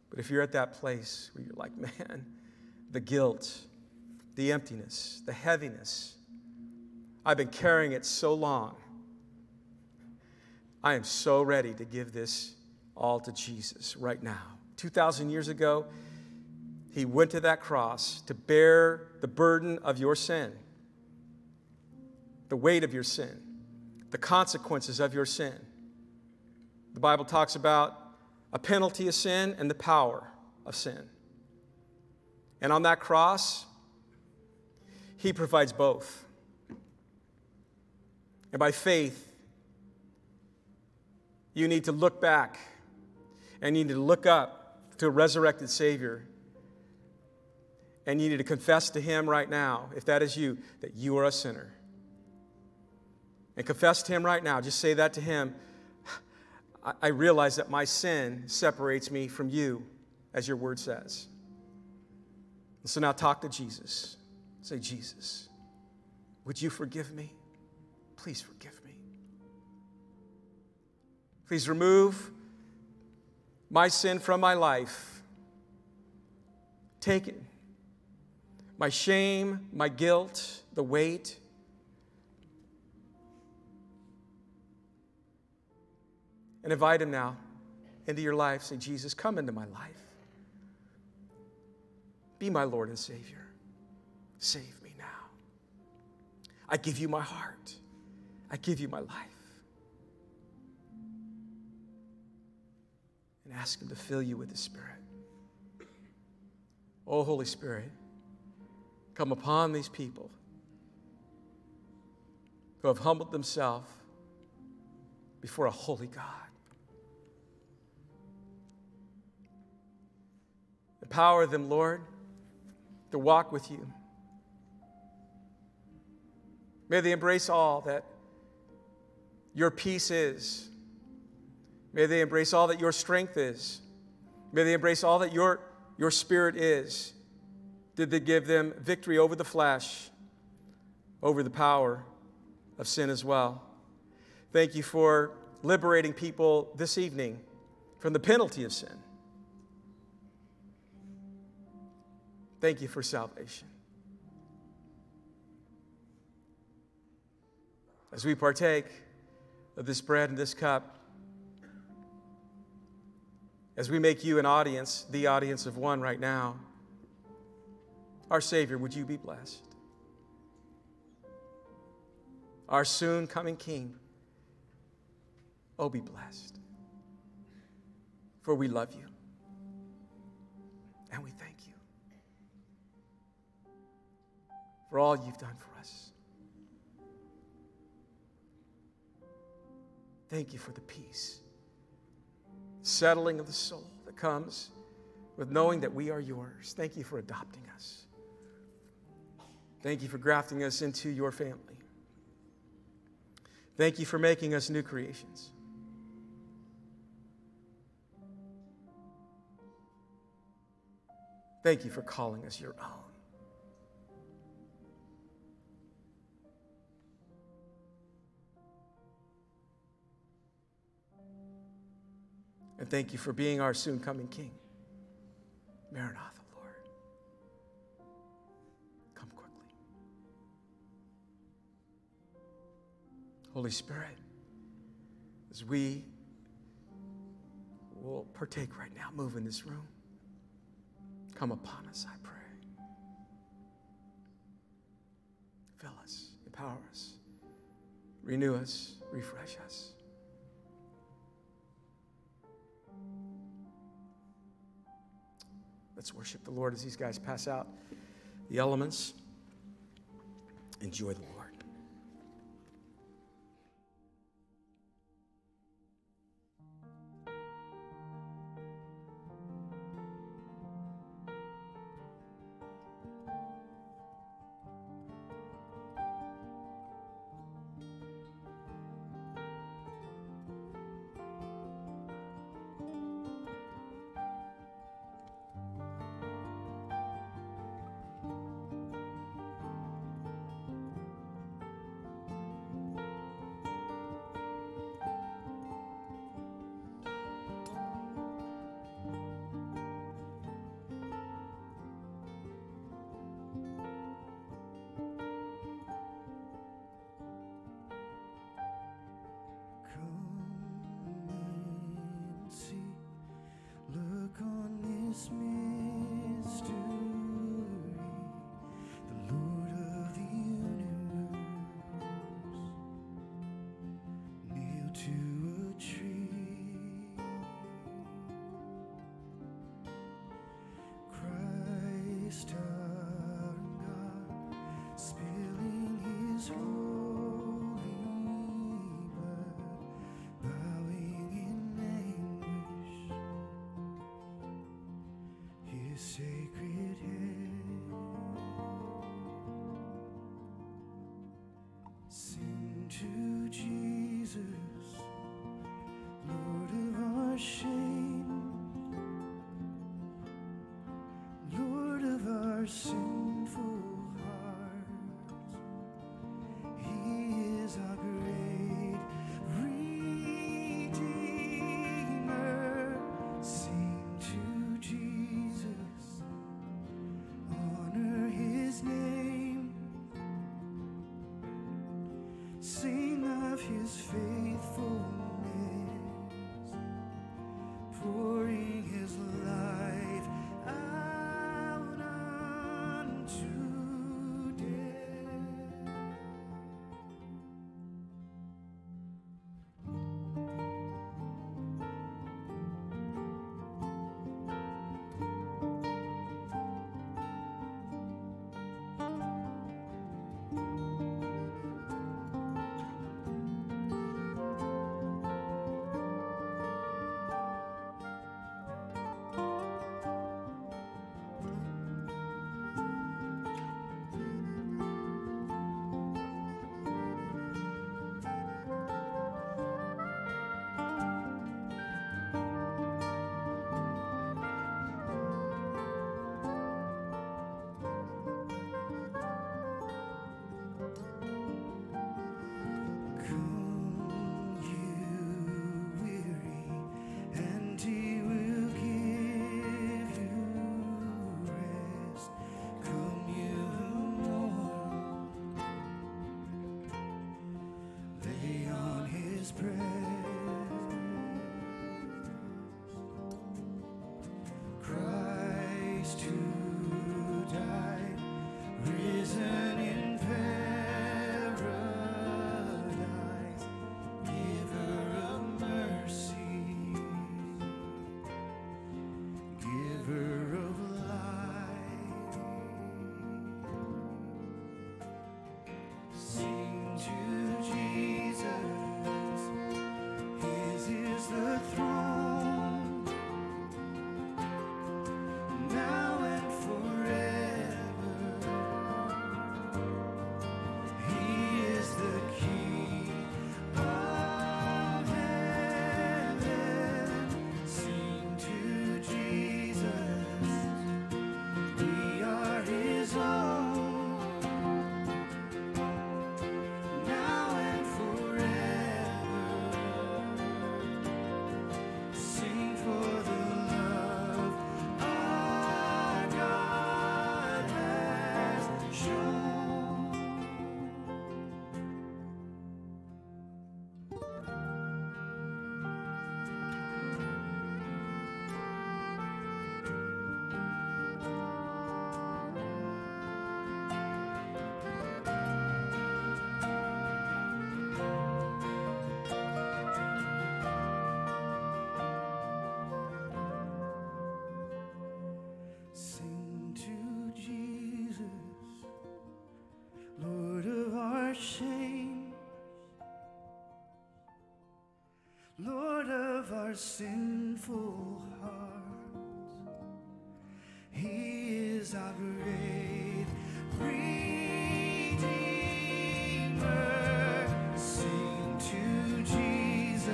But if you're at that place where you're like, man, the guilt, the emptiness, the heaviness, I've been carrying it so long. I am so ready to give this all to Jesus right now. two thousand years ago, he went to that cross to bear the burden of your sin, the weight of your sin, the consequences of your sin. The Bible talks about a penalty of sin and the power of sin. And on that cross, he provides both. And by faith, you need to look back and you need to look up to a resurrected Savior. And you need to confess to him right now, if that is you, that you are a sinner. And confess to him right now. Just say that to him. I realize that my sin separates me from you, as your word says. And so now talk to Jesus. Say, Jesus, would you forgive me? Please forgive me. Please remove my sin from my life. Take it. My shame, my guilt, the weight. And invite him now into your life. Say, Jesus, come into my life. Be my Lord and Savior. Save me now. I give you my heart. I give you my life. And ask him to fill you with his Spirit. Oh, Holy Spirit, come upon these people who have humbled themselves before a holy God. Empower them, Lord, to walk with you. May they embrace all that your peace is. May they embrace all that your strength is. May they embrace all that your, your Spirit is. Did they give them victory over the flesh, over the power of sin as well. Thank you for liberating people this evening from the penalty of sin. Thank you for salvation. As we partake of this bread and this cup, as we make you an audience, the audience of one right now, our Savior, would you be blessed? our soon coming King. Oh, be blessed. For we love you. And we thank you for all you've done for us. Thank you for the peace, settling of the soul that comes with knowing that we are yours. Thank you for adopting us. Thank you for grafting us into your family. Thank you for making us new creations. Thank you for calling us your own. And thank you for being our soon coming King. Maranatha, Lord. Come quickly. Holy Spirit, as we will partake right now, move in this room. Come upon us, I pray. Fill us, empower us, renew us, refresh us. Let's worship the Lord as these guys pass out the elements. Enjoy the Lord. Risen in paradise. our sinful heart. He is our great Redeemer. Sing to Jesus,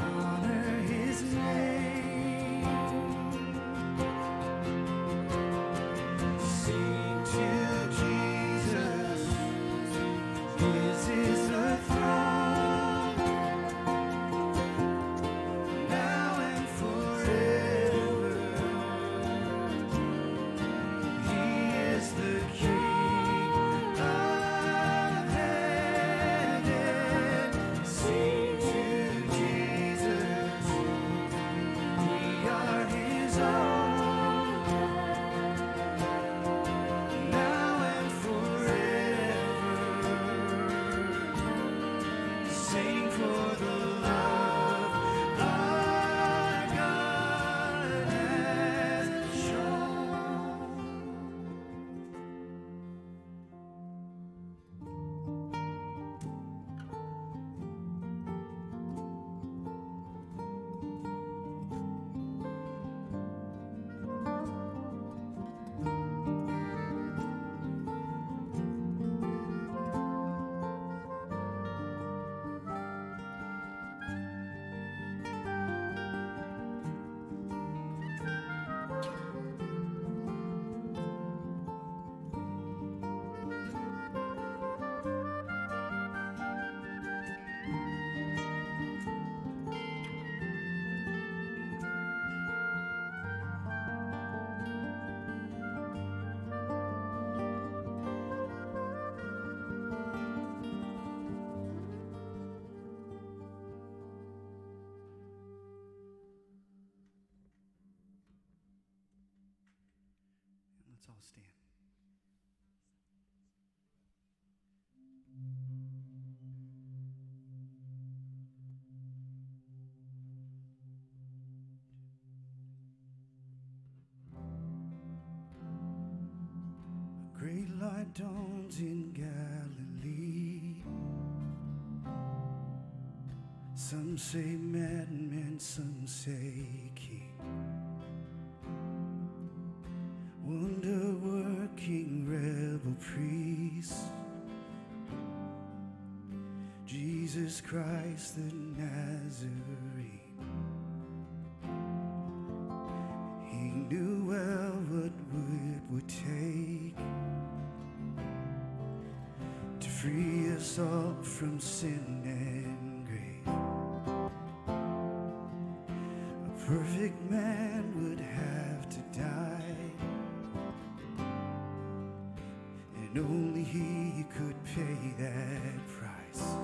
honor his name. Sing to Jesus, his is the throne. Let's all stand. A great light dawns in Galilee. Some say madman, some say king. Wonder-working rebel priest, Jesus Christ the Nazarene. He knew well what it would take to free us all from sin and grave. A perfect man would have to die, and only he could pay that price.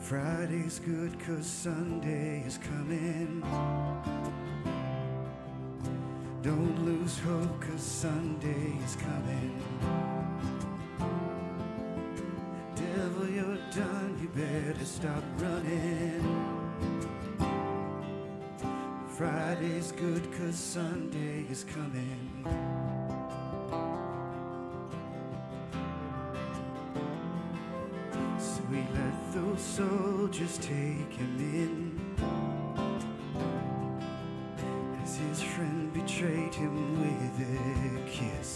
Friday's good 'cause Sunday is coming. Don't lose hope 'cause Sunday is coming. Devil, you're done, you better stop running. Friday's good 'cause Sunday is coming. Those soldiers take him in, as his friend betrayed him with a kiss.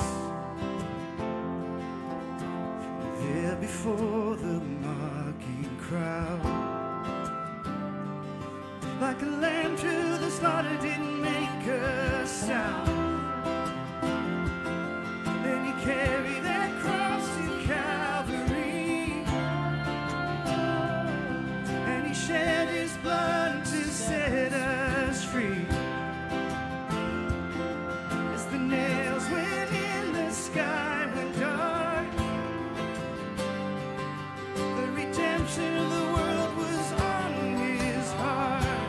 There before the mocking crowd, like a lamb to the slaughter, didn't make a sound. Then he carried that cross to Calvary, shed his blood to set us free. As the nails went in, the sky went dark. The redemption of the world was on his heart.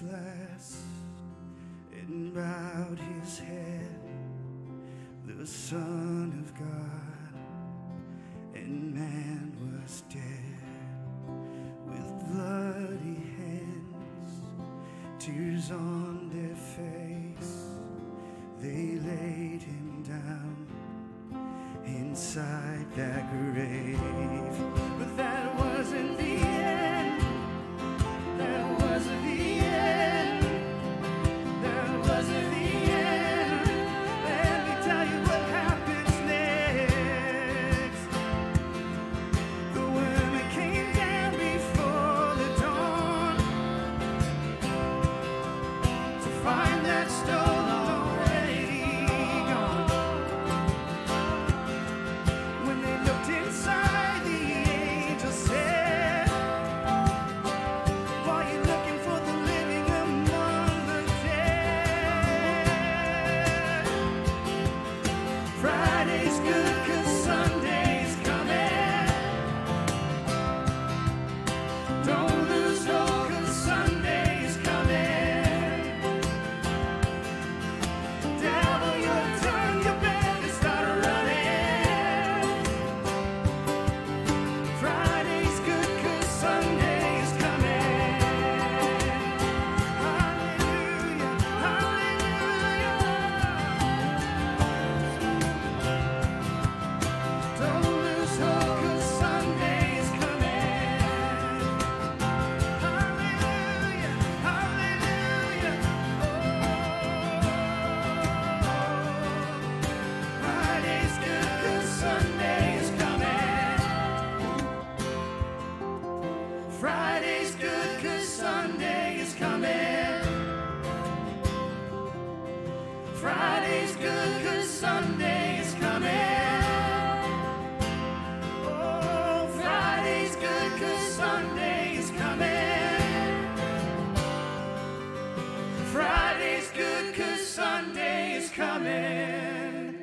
his last and bowed his head, the Son of God and man was dead, with bloody hands, tears on their face, they laid him down inside that grave. But that wasn't the end. That wasn't the end. That wasn't the end. Let me tell you what happens next. The women came down before the dawn to find that stone. Friday's good 'cause Sunday